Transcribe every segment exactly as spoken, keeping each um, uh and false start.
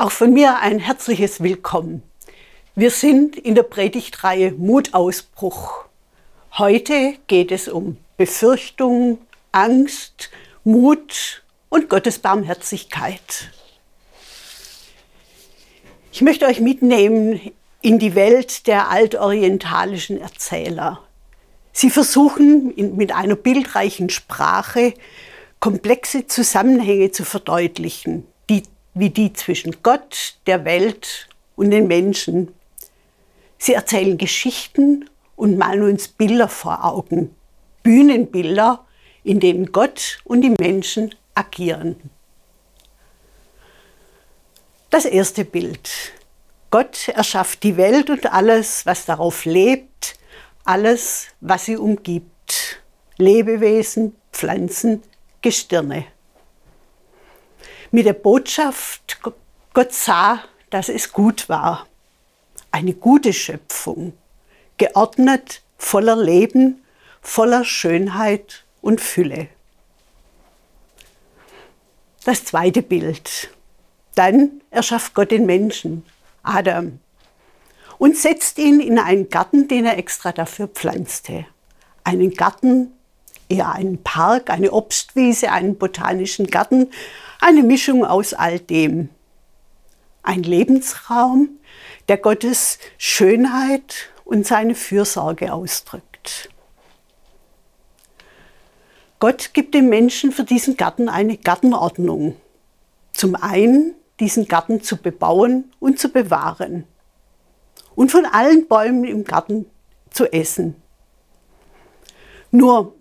Auch von mir ein herzliches Willkommen. Wir sind in der Predigtreihe Mutausbruch. Heute geht es um Befürchtung, Angst, Mut und Gottes Barmherzigkeit. Ich möchte euch mitnehmen in die Welt der altorientalischen Erzähler. Sie versuchen mit einer bildreichen Sprache komplexe Zusammenhänge zu verdeutlichen, die wie die zwischen Gott, der Welt und den Menschen. Sie erzählen Geschichten und malen uns Bilder vor Augen, Bühnenbilder, in denen Gott und die Menschen agieren. Das erste Bild. Gott erschafft die Welt und alles, was darauf lebt, alles, was sie umgibt. Lebewesen, Pflanzen, Gestirne. Mit der Botschaft, Gott sah, dass es gut war. Eine gute Schöpfung, geordnet, voller Leben, voller Schönheit und Fülle. Das zweite Bild. Dann erschafft Gott den Menschen, Adam, und setzt ihn in einen Garten, den er extra dafür pflanzte. Einen Garten, eher einen Park, eine Obstwiese, einen botanischen Garten, eine Mischung aus all dem. Ein Lebensraum, der Gottes Schönheit und seine Fürsorge ausdrückt. Gott gibt dem Menschen für diesen Garten eine Gartenordnung. Zum einen, diesen Garten zu bebauen und zu bewahren und von allen Bäumen im Garten zu essen. Nur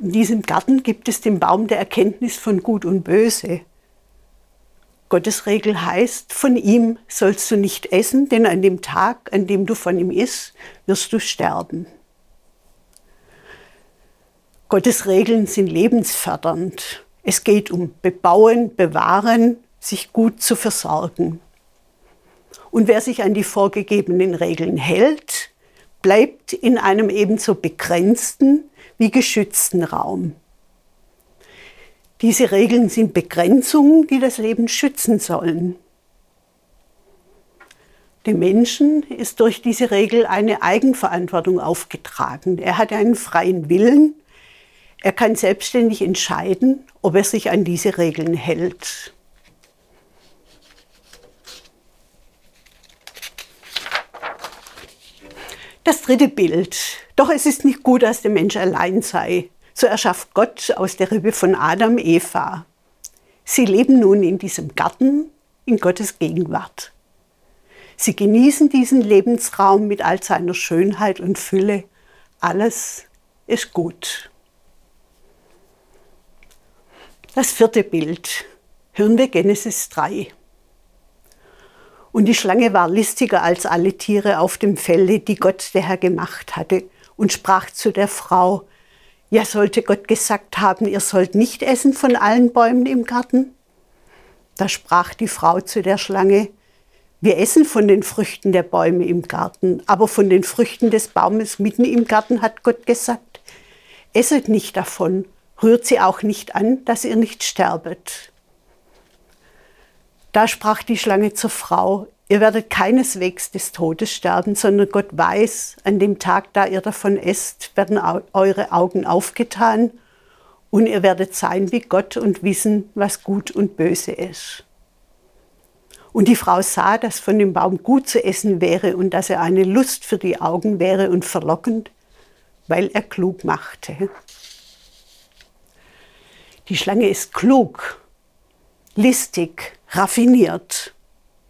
in diesem Garten gibt es den Baum der Erkenntnis von Gut und Böse. Gottes Regel heißt, von ihm sollst du nicht essen, denn an dem Tag, an dem du von ihm isst, wirst du sterben. Gottes Regeln sind lebensfördernd. Es geht um Bebauen, Bewahren, sich gut zu versorgen. Und wer sich an die vorgegebenen Regeln hält, bleibt in einem ebenso begrenzten wie geschützten Raum. Diese Regeln sind Begrenzungen, die das Leben schützen sollen. Dem Menschen ist durch diese Regel eine Eigenverantwortung aufgetragen. Er hat einen freien Willen. Er kann selbstständig entscheiden, ob er sich an diese Regeln hält. Das dritte Bild. Doch es ist nicht gut, dass der Mensch allein sei. So erschafft Gott aus der Rippe von Adam Eva. Sie leben nun in diesem Garten, in Gottes Gegenwart. Sie genießen diesen Lebensraum mit all seiner Schönheit und Fülle. Alles ist gut. Das vierte Bild. Hören wir Genesis drei. Und die Schlange war listiger als alle Tiere auf dem Felde, die Gott der Herr gemacht hatte, und sprach zu der Frau: Ja, sollte Gott gesagt haben, ihr sollt nicht essen von allen Bäumen im Garten? Da sprach die Frau zu der Schlange: Wir essen von den Früchten der Bäume im Garten, aber von den Früchten des Baumes mitten im Garten hat Gott gesagt: Esset nicht davon, rührt sie auch nicht an, dass ihr nicht sterbet. Da sprach die Schlange zur Frau: Ihr werdet keineswegs des Todes sterben, sondern Gott weiß, an dem Tag, da ihr davon esst, werden eure Augen aufgetan und ihr werdet sein wie Gott und wissen, was gut und böse ist. Und die Frau sah, dass von dem Baum gut zu essen wäre und dass er eine Lust für die Augen wäre und verlockend, weil er klug machte. Die Schlange ist klug, listig, raffiniert.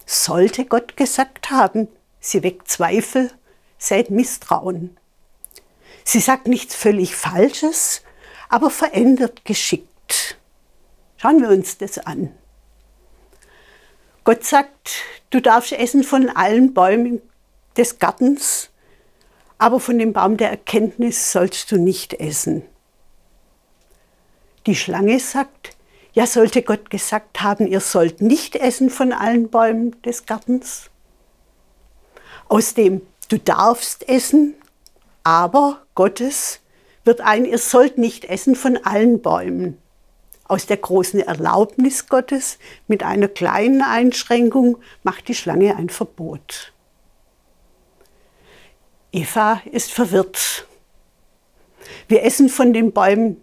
Sollte Gott gesagt haben, sie weckt Zweifel, sät Misstrauen. Sie sagt nichts völlig Falsches, aber verändert geschickt. Schauen wir uns das an. Gott sagt, du darfst essen von allen Bäumen des Gartens, aber von dem Baum der Erkenntnis sollst du nicht essen. Die Schlange sagt, ja, sollte Gott gesagt haben, ihr sollt nicht essen von allen Bäumen des Gartens? Aus dem du darfst essen, aber Gottes wird ein, ihr sollt nicht essen von allen Bäumen. Aus der großen Erlaubnis Gottes mit einer kleinen Einschränkung macht die Schlange ein Verbot. Eva ist verwirrt. Wir essen von den Bäumen,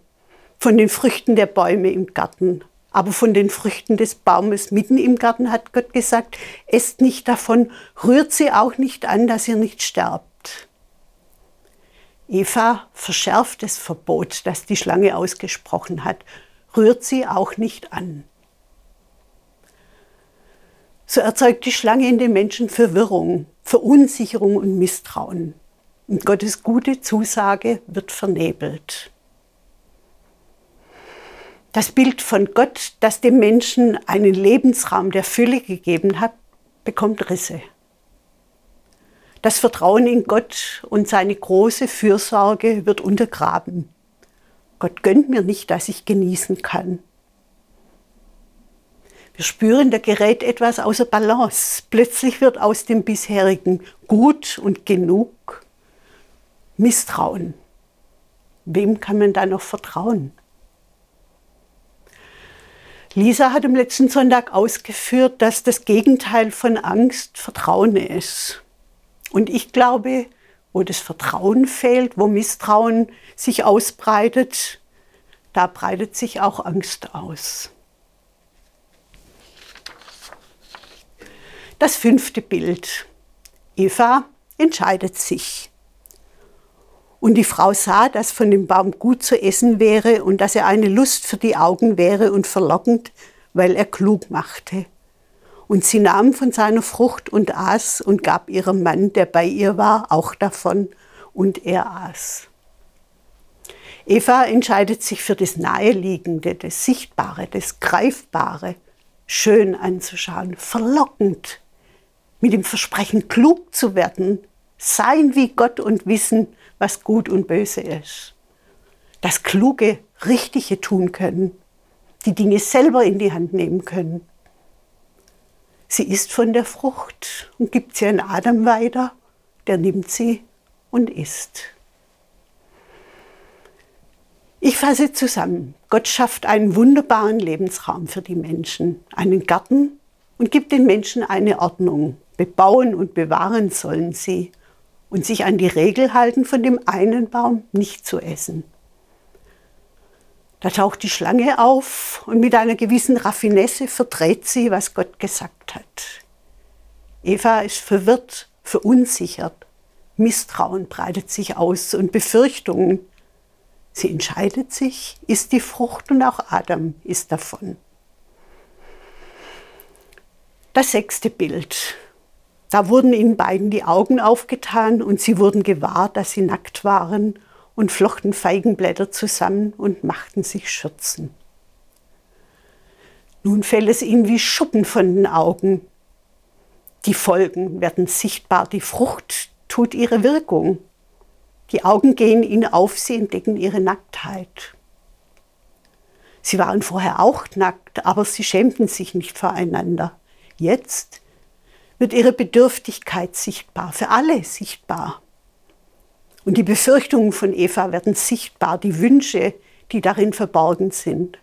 von den Früchten der Bäume im Garten. Aber von den Früchten des Baumes mitten im Garten hat Gott gesagt, esst nicht davon, rührt sie auch nicht an, dass ihr nicht sterbt. Eva verschärft das Verbot, das die Schlange ausgesprochen hat. Rührt sie auch nicht an. So erzeugt die Schlange in den Menschen Verwirrung, Verunsicherung und Misstrauen. Und Gottes gute Zusage wird vernebelt. Das Bild von Gott, das dem Menschen einen Lebensraum der Fülle gegeben hat, bekommt Risse. Das Vertrauen in Gott und seine große Fürsorge wird untergraben. Gott gönnt mir nicht, dass ich genießen kann. Wir spüren, da gerät etwas außer Balance. Plötzlich wird aus dem bisherigen Gut und Genug Misstrauen. Wem kann man da noch vertrauen? Lisa hat am letzten Sonntag ausgeführt, dass das Gegenteil von Angst Vertrauen ist. Und ich glaube, wo das Vertrauen fehlt, wo Misstrauen sich ausbreitet, da breitet sich auch Angst aus. Das fünfte Bild. Eva entscheidet sich. Und die Frau sah, dass von dem Baum gut zu essen wäre und dass er eine Lust für die Augen wäre und verlockend, weil er klug machte. Und sie nahm von seiner Frucht und aß und gab ihrem Mann, der bei ihr war, auch davon, und er aß. Eva entscheidet sich für das Naheliegende, das Sichtbare, das Greifbare, schön anzuschauen, verlockend, mit dem Versprechen, klug zu werden, sein wie Gott und wissen, was gut und böse ist. Das Kluge, Richtige tun können, die Dinge selber in die Hand nehmen können. Sie isst von der Frucht und gibt sie an Adam weiter, der nimmt sie und isst. Ich fasse zusammen. Gott schafft einen wunderbaren Lebensraum für die Menschen, einen Garten und gibt den Menschen eine Ordnung. Bebauen und bewahren sollen sie und sich an die Regel halten, von dem einen Baum nicht zu essen. Da taucht die Schlange auf und mit einer gewissen Raffinesse verdreht sie, was Gott gesagt hat. Eva ist verwirrt, verunsichert. Misstrauen breitet sich aus und Befürchtungen. Sie entscheidet sich, isst die Frucht und auch Adam isst davon. Das sechste Bild. Da wurden ihnen beiden die Augen aufgetan und sie wurden gewahr, dass sie nackt waren, und flochten Feigenblätter zusammen und machten sich Schürzen. Nun fällt es ihnen wie Schuppen von den Augen. Die Folgen werden sichtbar, die Frucht tut ihre Wirkung. Die Augen gehen ihnen auf, sie entdecken ihre Nacktheit. Sie waren vorher auch nackt, aber sie schämten sich nicht voreinander. Jetzt wird ihre Bedürftigkeit sichtbar, für alle sichtbar. Und die Befürchtungen von Eva werden sichtbar, die Wünsche, die darin verborgen sind.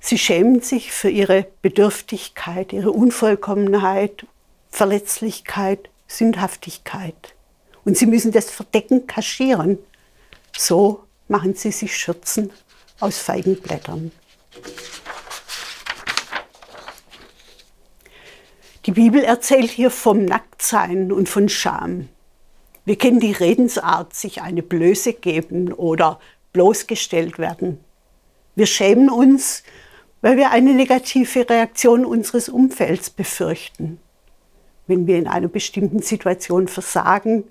Sie schämen sich für ihre Bedürftigkeit, ihre Unvollkommenheit, Verletzlichkeit, Sündhaftigkeit. Und sie müssen das verdecken, kaschieren. So machen sie sich Schürzen aus Feigenblättern. Die Bibel erzählt hier vom Nacktsein und von Scham. Wir kennen die Redensart, sich eine Blöße geben oder bloßgestellt werden. Wir schämen uns, weil wir eine negative Reaktion unseres Umfelds befürchten. Wenn wir in einer bestimmten Situation versagen,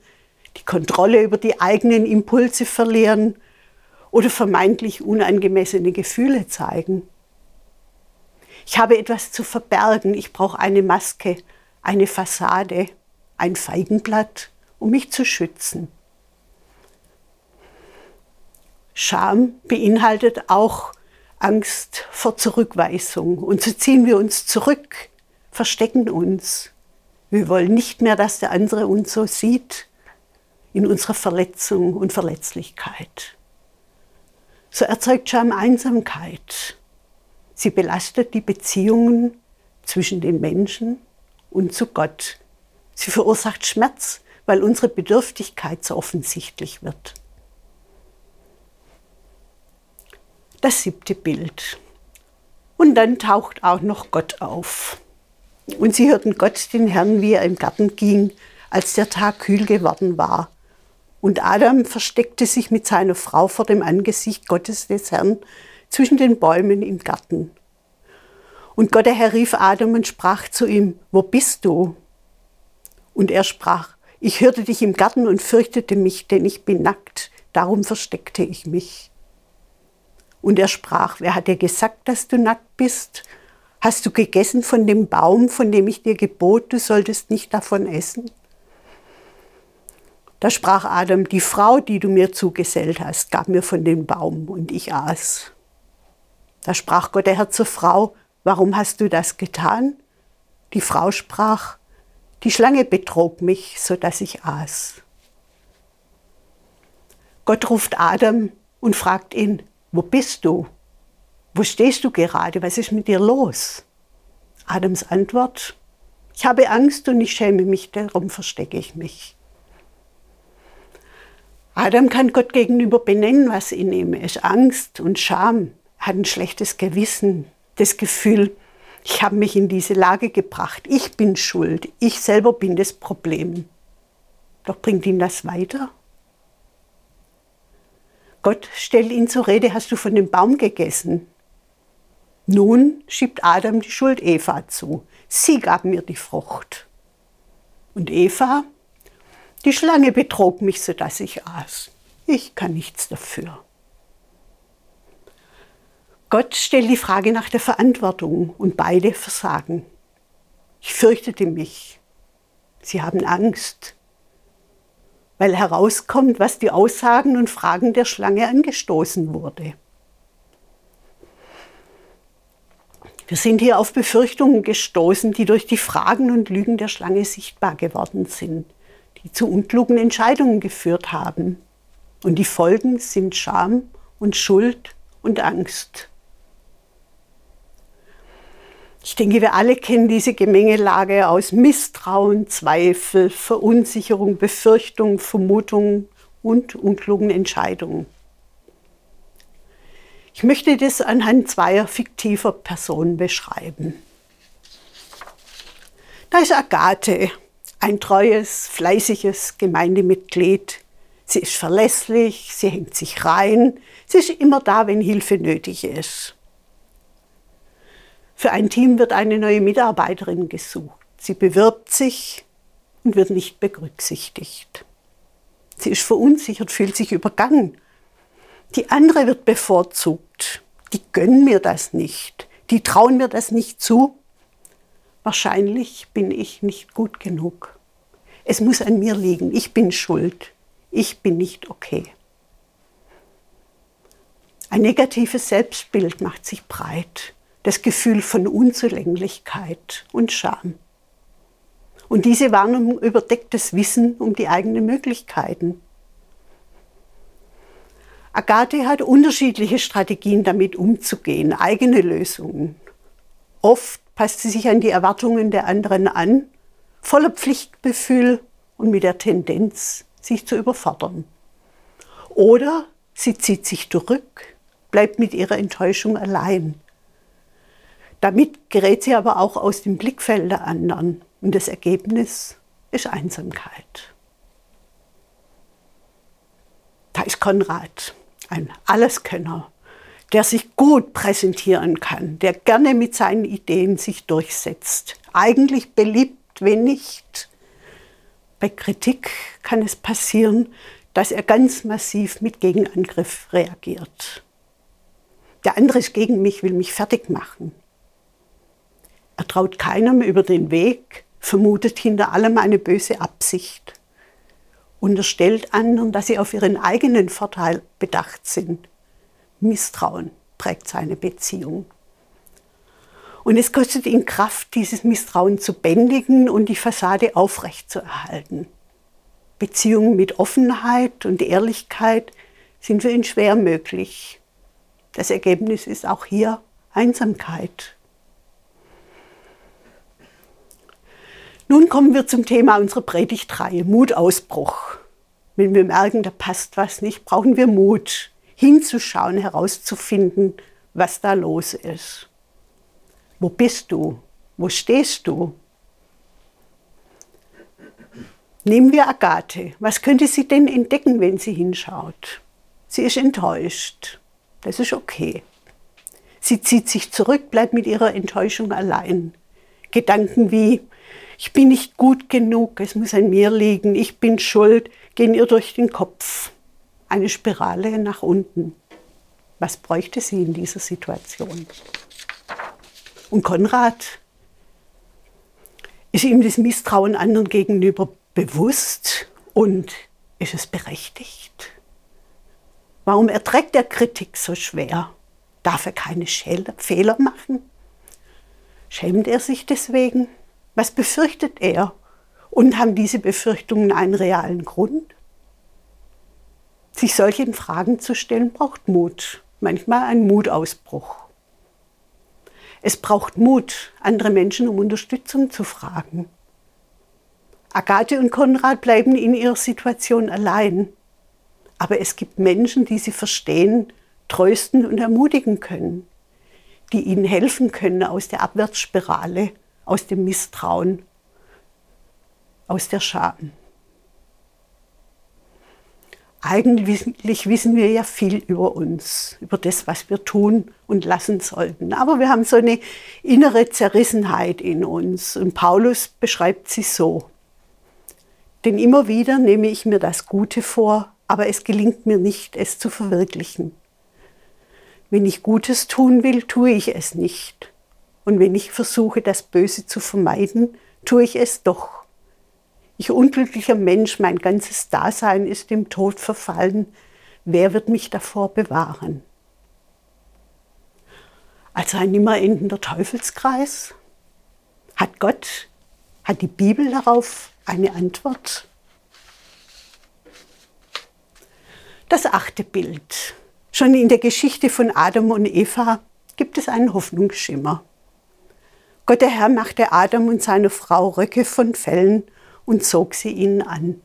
die Kontrolle über die eigenen Impulse verlieren oder vermeintlich unangemessene Gefühle zeigen. Ich habe etwas zu verbergen, ich brauche eine Maske, eine Fassade, ein Feigenblatt, um mich zu schützen. Scham beinhaltet auch Angst vor Zurückweisung. Und so ziehen wir uns zurück, verstecken uns. Wir wollen nicht mehr, dass der andere uns so sieht, in unserer Verletzung und Verletzlichkeit. so erzeugt Scham Einsamkeit. Sie belastet die Beziehungen zwischen den Menschen und zu Gott. Sie verursacht Schmerz, weil unsere Bedürftigkeit so offensichtlich wird. Das siebte Bild. Und dann taucht auch noch Gott auf. Und sie hörten Gott, den Herrn, wie er im Garten ging, als der Tag kühl geworden war. Und Adam versteckte sich mit seiner Frau vor dem Angesicht Gottes des Herrn zwischen den Bäumen im Garten. Und Gott, der Herr, rief Adam und sprach zu ihm: Wo bist du? Und er sprach: Ich hörte dich im Garten und fürchtete mich, denn ich bin nackt, darum versteckte ich mich. Und er sprach: Wer hat dir gesagt, dass du nackt bist? Hast du gegessen von dem Baum, von dem ich dir gebot, du solltest nicht davon essen? Da sprach Adam: Die Frau, die du mir zugesellt hast, gab mir von dem Baum und ich aß. Da sprach Gott, der Herr, zur Frau: Warum hast du das getan? Die Frau sprach: Die Schlange betrog mich, sodass ich aß. Gott ruft Adam und fragt ihn: Wo bist du? Wo stehst du gerade? Was ist mit dir los? Adams Antwort: Ich habe Angst und ich schäme mich, darum verstecke ich mich. Adam kann Gott gegenüber benennen, was in ihm ist. Angst und Scham, hat ein schlechtes Gewissen, das Gefühl, ich habe mich in diese Lage gebracht, ich bin schuld, ich selber bin das Problem. Doch bringt ihn das weiter? Gott stellt ihn zur Rede: Hast du von dem Baum gegessen? Nun schiebt Adam die Schuld Eva zu. Sie gab mir die Frucht. Und Eva: Die Schlange betrog mich, sodass ich aß. Ich kann nichts dafür. Gott stellt die Frage nach der Verantwortung und beide versagen. Ich fürchtete mich. Sie haben Angst, weil herauskommt, was die Aussagen und Fragen der Schlange angestoßen wurde. Wir sind hier auf Befürchtungen gestoßen, die durch die Fragen und Lügen der Schlange sichtbar geworden sind, die zu unklugen Entscheidungen geführt haben. Und die Folgen sind Scham und Schuld und Angst. Ich denke, wir alle kennen diese Gemengelage aus Misstrauen, Zweifel, Verunsicherung, Befürchtung, Vermutung und unklugen Entscheidungen. Ich möchte das anhand zweier fiktiver Personen beschreiben. Da ist Agathe, ein treues, fleißiges Gemeindemitglied. Sie ist verlässlich, sie hängt sich rein, sie ist immer da, wenn Hilfe nötig ist. Für ein Team wird eine neue Mitarbeiterin gesucht. Sie bewirbt sich und wird nicht berücksichtigt. Sie ist verunsichert, fühlt sich übergangen. Die andere wird bevorzugt. Die gönnen mir das nicht. Die trauen mir das nicht zu. Wahrscheinlich bin ich nicht gut genug. Es muss an mir liegen. Ich bin schuld. Ich bin nicht okay. Ein negatives Selbstbild macht sich breit. Das Gefühl von Unzulänglichkeit und Scham. Und diese Warnung überdeckt das Wissen um die eigenen Möglichkeiten. Agathe hat unterschiedliche Strategien, damit umzugehen, eigene Lösungen. Oft passt sie sich an die Erwartungen der anderen an, voller Pflichtgefühl und mit der Tendenz, sich zu überfordern. Oder sie zieht sich zurück, bleibt mit ihrer Enttäuschung allein. Damit gerät sie aber auch aus dem Blickfeld der anderen und das Ergebnis ist Einsamkeit. Da ist Konrad, ein Alleskönner, der sich gut präsentieren kann, der gerne mit seinen Ideen sich durchsetzt. Eigentlich beliebt, wenn nicht. Bei Kritik kann es passieren, dass er ganz massiv mit Gegenangriff reagiert. Der andere ist gegen mich, will mich fertig machen. Er traut keinem über den Weg, vermutet hinter allem eine böse Absicht, unterstellt anderen, dass sie auf ihren eigenen Vorteil bedacht sind. Misstrauen prägt seine Beziehung. Und es kostet ihn Kraft, dieses Misstrauen zu bändigen und die Fassade aufrechtzuerhalten. Beziehungen mit Offenheit und Ehrlichkeit sind für ihn schwer möglich. Das Ergebnis ist auch hier Einsamkeit. Nun kommen wir zum Thema unserer Predigtreihe, Mutausbruch. Wenn wir merken, da passt was nicht, brauchen wir Mut, hinzuschauen, herauszufinden, was da los ist. Wo bist du? Wo stehst du? Nehmen wir Agathe. Was könnte sie denn entdecken, wenn sie hinschaut? Sie ist enttäuscht. Das ist okay. Sie zieht sich zurück, bleibt mit ihrer Enttäuschung allein. Gedanken wie, ich bin nicht gut genug, es muss an mir liegen, ich bin schuld, gehen ihr durch den Kopf. Eine Spirale nach unten. Was bräuchte sie in dieser Situation? Und Konrad, ist ihm das Misstrauen anderen gegenüber bewusst und ist es berechtigt? Warum erträgt er Kritik so schwer? Darf er keine Fehler machen? Schämt er sich deswegen? Was befürchtet er? Und haben diese Befürchtungen einen realen Grund? Sich solchen Fragen zu stellen, braucht Mut. Manchmal einen Mutausbruch. Es braucht Mut, andere Menschen um Unterstützung zu fragen. Agathe und Konrad bleiben in ihrer Situation allein. Aber es gibt Menschen, die sie verstehen, trösten und ermutigen können, die ihnen helfen können aus der Abwärtsspirale, aus dem Misstrauen, aus der Scham. Eigentlich wissen wir ja viel über uns, über das, was wir tun und lassen sollten. Aber wir haben so eine innere Zerrissenheit in uns. Und Paulus beschreibt sie so. Denn immer wieder nehme ich mir das Gute vor, aber es gelingt mir nicht, es zu verwirklichen. Wenn ich Gutes tun will, tue ich es nicht. Und wenn ich versuche, das Böse zu vermeiden, tue ich es doch. Ich unglücklicher Mensch, mein ganzes Dasein ist dem Tod verfallen. Wer wird mich davor bewahren? Also ein nimmer endender Teufelskreis. Hat Gott, hat die Bibel darauf eine Antwort? Das achte Bild. Schon in der Geschichte von Adam und Eva gibt es einen Hoffnungsschimmer. Gott der Herr machte Adam und seiner Frau Röcke von Fellen und zog sie ihnen an.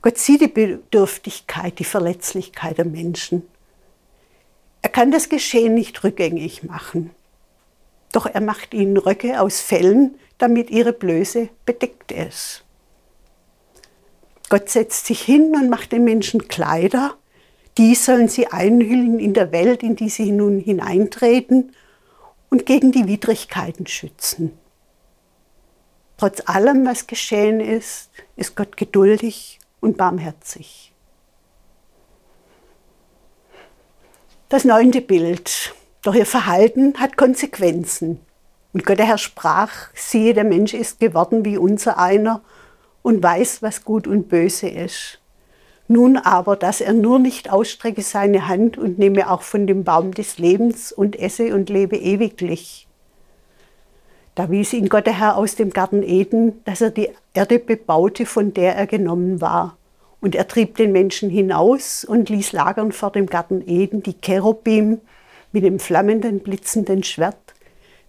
Gott sieht die Bedürftigkeit, die Verletzlichkeit der Menschen. Er kann das Geschehen nicht rückgängig machen. Doch er macht ihnen Röcke aus Fellen, damit ihre Blöße bedeckt ist. Gott setzt sich hin und macht den Menschen Kleider. Die sollen sie einhüllen in der Welt, in die sie nun hineintreten und gegen die Widrigkeiten schützen. Trotz allem, was geschehen ist, ist Gott geduldig und barmherzig. Das neunte Bild. Doch ihr Verhalten hat Konsequenzen. Und Gott der Herr sprach, siehe, der Mensch ist geworden wie unser einer und weiß, was gut und böse ist. Nun aber, dass er nur nicht ausstrecke seine Hand und nehme auch von dem Baum des Lebens und esse und lebe ewiglich. Da wies ihn Gott der Herr aus dem Garten Eden, dass er die Erde bebaute, von der er genommen war. Und er trieb den Menschen hinaus und ließ lagern vor dem Garten Eden die Cherubim mit dem flammenden, blitzenden Schwert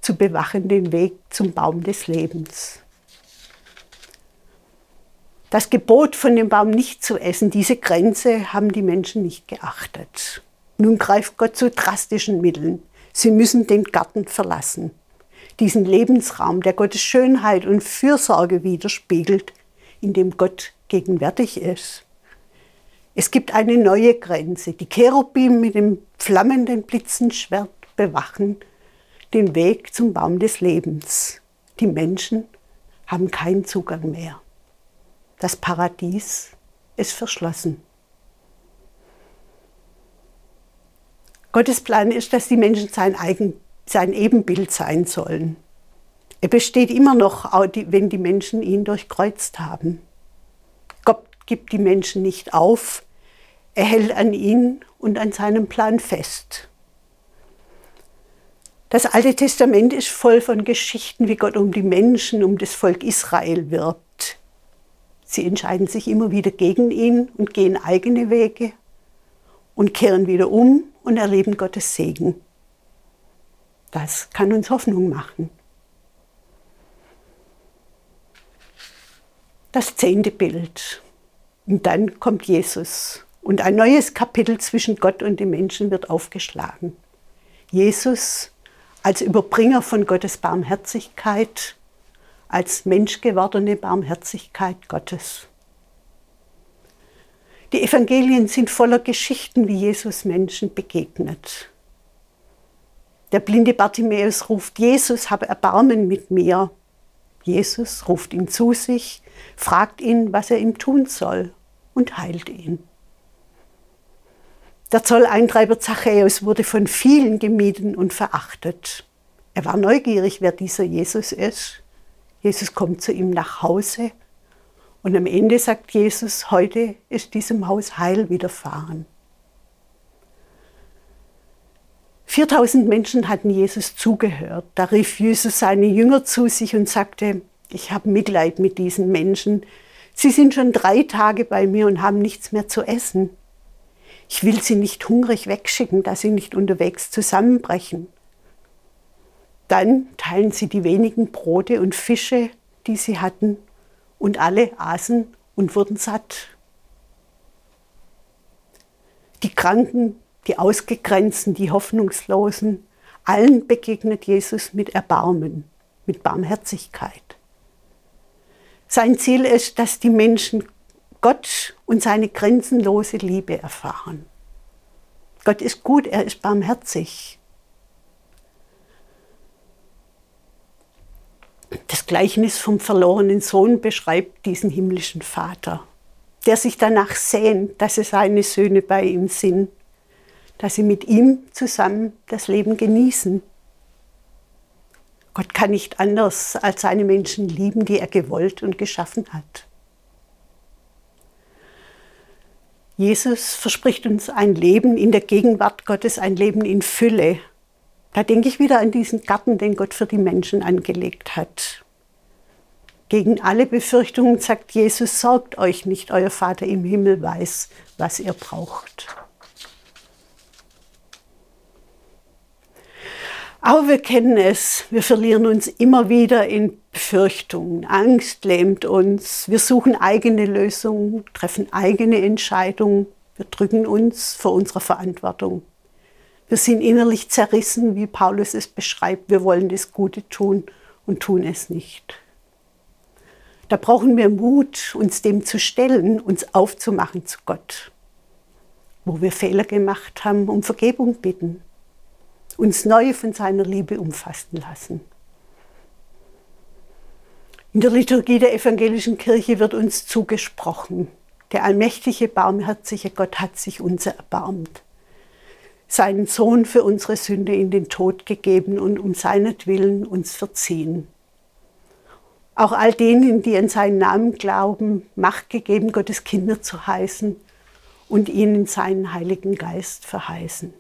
zu bewachen den Weg zum Baum des Lebens. Das Gebot, von dem Baum nicht zu essen, diese Grenze haben die Menschen nicht geachtet. Nun greift Gott zu drastischen Mitteln. Sie müssen den Garten verlassen. Diesen Lebensraum, der Gottes Schönheit und Fürsorge widerspiegelt, in dem Gott gegenwärtig ist. Es gibt eine neue Grenze. Die Cherubim mit dem flammenden Blitzenschwert bewachen den Weg zum Baum des Lebens. Die Menschen haben keinen Zugang mehr. Das Paradies ist verschlossen. Gottes Plan ist, dass die Menschen sein eigen sein Ebenbild sein sollen. Er besteht immer noch, wenn die Menschen ihn durchkreuzt haben. Gott gibt die Menschen nicht auf, er hält an ihnen und an seinem Plan fest. Das Alte Testament ist voll von Geschichten, wie Gott um die Menschen, um das Volk Israel wirbt. Sie entscheiden sich immer wieder gegen ihn und gehen eigene Wege und kehren wieder um und erleben Gottes Segen. Das kann uns Hoffnung machen. Das zehnte Bild. Und dann kommt Jesus. Und ein neues Kapitel zwischen Gott und den Menschen wird aufgeschlagen. Jesus als Überbringer von Gottes Barmherzigkeit, als menschgewordene Barmherzigkeit Gottes. Die Evangelien sind voller Geschichten, wie Jesus Menschen begegnet. Der blinde Bartimäus ruft: Jesus, habe Erbarmen mit mir. Jesus ruft ihn zu sich, fragt ihn, was er ihm tun soll, und heilt ihn. Der Zolleintreiber Zachäus wurde von vielen gemieden und verachtet. Er war neugierig, wer dieser Jesus ist. Jesus kommt zu ihm nach Hause und am Ende sagt Jesus: Heute ist diesem Haus Heil widerfahren. viertausend Menschen hatten Jesus zugehört. Da rief Jesus seine Jünger zu sich und sagte: Ich habe Mitleid mit diesen Menschen. Sie sind schon drei Tage bei mir und haben nichts mehr zu essen. Ich will sie nicht hungrig wegschicken, dass sie nicht unterwegs zusammenbrechen. Dann teilen sie die wenigen Brote und Fische, die sie hatten, und alle aßen und wurden satt. Die Kranken, die Ausgegrenzten, die Hoffnungslosen, allen begegnet Jesus mit Erbarmen, mit Barmherzigkeit. Sein Ziel ist, dass die Menschen Gott und seine grenzenlose Liebe erfahren. Gott ist gut, er ist barmherzig. Das Gleichnis vom verlorenen Sohn beschreibt diesen himmlischen Vater, der sich danach sehnt, dass es seine Söhne bei ihm sind, dass sie mit ihm zusammen das Leben genießen. Gott kann nicht anders als seine Menschen lieben, die er gewollt und geschaffen hat. Jesus verspricht uns ein Leben in der Gegenwart Gottes, ein Leben in Fülle. Da denke ich wieder an diesen Garten, den Gott für die Menschen angelegt hat. Gegen alle Befürchtungen sagt Jesus: Sorgt euch nicht, euer Vater im Himmel weiß, was ihr braucht. Aber wir kennen es, wir verlieren uns immer wieder in Befürchtungen. Angst lähmt uns, wir suchen eigene Lösungen, treffen eigene Entscheidungen, wir drücken uns vor unserer Verantwortung. Wir sind innerlich zerrissen, wie Paulus es beschreibt, wir wollen das Gute tun und tun es nicht. Da brauchen wir Mut, uns dem zu stellen, uns aufzumachen zu Gott, wo wir Fehler gemacht haben, um Vergebung bitten, uns neu von seiner Liebe umfassen lassen. In der Liturgie der evangelischen Kirche wird uns zugesprochen: Der allmächtige, barmherzige Gott hat sich unser erbarmt, seinen Sohn für unsere Sünde in den Tod gegeben und um seinetwillen uns verziehen. Auch all denen, die an seinen Namen glauben, Macht gegeben, Gottes Kinder zu heißen und ihnen seinen Heiligen Geist verheißen.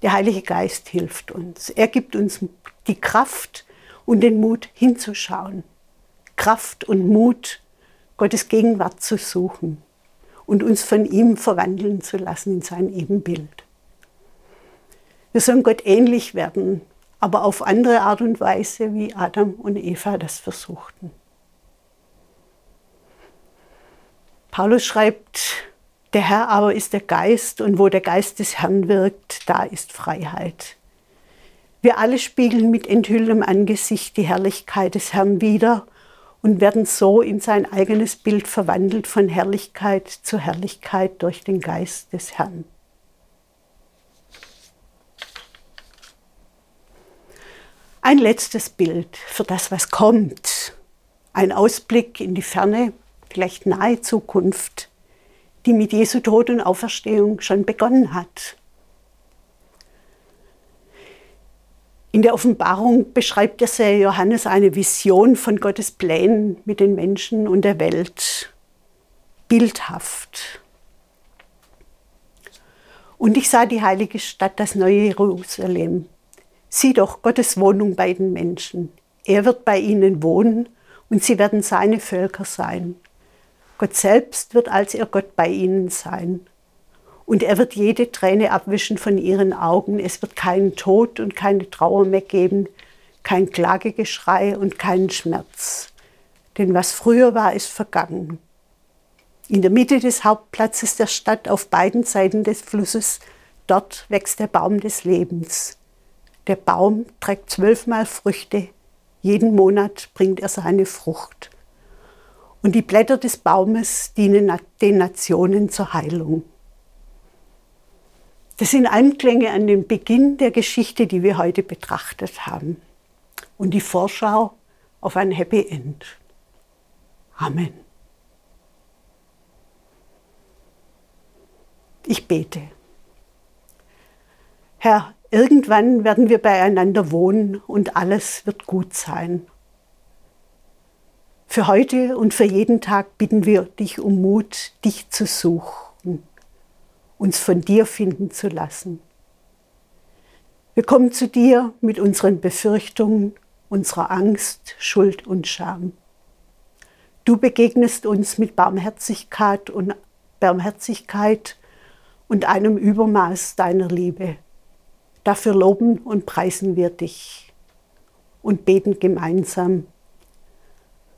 Der Heilige Geist hilft uns. Er gibt uns die Kraft und den Mut, hinzuschauen. Kraft und Mut, Gottes Gegenwart zu suchen und uns von ihm verwandeln zu lassen in sein Ebenbild. Wir sollen Gott ähnlich werden, aber auf andere Art und Weise, wie Adam und Eva das versuchten. Paulus schreibt: Der Herr aber ist der Geist, und wo der Geist des Herrn wirkt, da ist Freiheit. Wir alle spiegeln mit enthülltem Angesicht die Herrlichkeit des Herrn wider und werden so in sein eigenes Bild verwandelt, von Herrlichkeit zu Herrlichkeit durch den Geist des Herrn. Ein letztes Bild für das, was kommt. Ein Ausblick in die ferne, vielleicht nahe Zukunft, die mit Jesu Tod und Auferstehung schon begonnen hat. In der Offenbarung beschreibt der Seher Johannes eine Vision von Gottes Plänen mit den Menschen und der Welt, bildhaft. Und ich sah die heilige Stadt, das neue Jerusalem. Sieh doch, Gottes Wohnung bei den Menschen. Er wird bei ihnen wohnen und sie werden seine Völker sein. Gott selbst wird als ihr Gott bei ihnen sein. Und er wird jede Träne abwischen von ihren Augen. Es wird keinen Tod und keine Trauer mehr geben, kein Klagegeschrei und keinen Schmerz. Denn was früher war, ist vergangen. In der Mitte des Hauptplatzes der Stadt, auf beiden Seiten des Flusses, dort wächst der Baum des Lebens. Der Baum trägt zwölfmal Früchte. Jeden Monat bringt er seine Frucht. Und die Blätter des Baumes dienen den Nationen zur Heilung. Das sind Anklänge an den Beginn der Geschichte, die wir heute betrachtet haben. Und die Vorschau auf ein Happy End. Amen. Ich bete. Herr, irgendwann werden wir beieinander wohnen und alles wird gut sein. Für heute und für jeden Tag bitten wir dich um Mut, dich zu suchen, uns von dir finden zu lassen. Wir kommen zu dir mit unseren Befürchtungen, unserer Angst, Schuld und Scham. Du begegnest uns mit Barmherzigkeit und Barmherzigkeit und einem Übermaß deiner Liebe. Dafür loben und preisen wir dich und beten gemeinsam.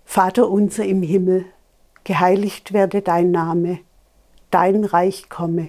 Vater unser im Himmel, geheiligt werde dein Name, dein Reich komme,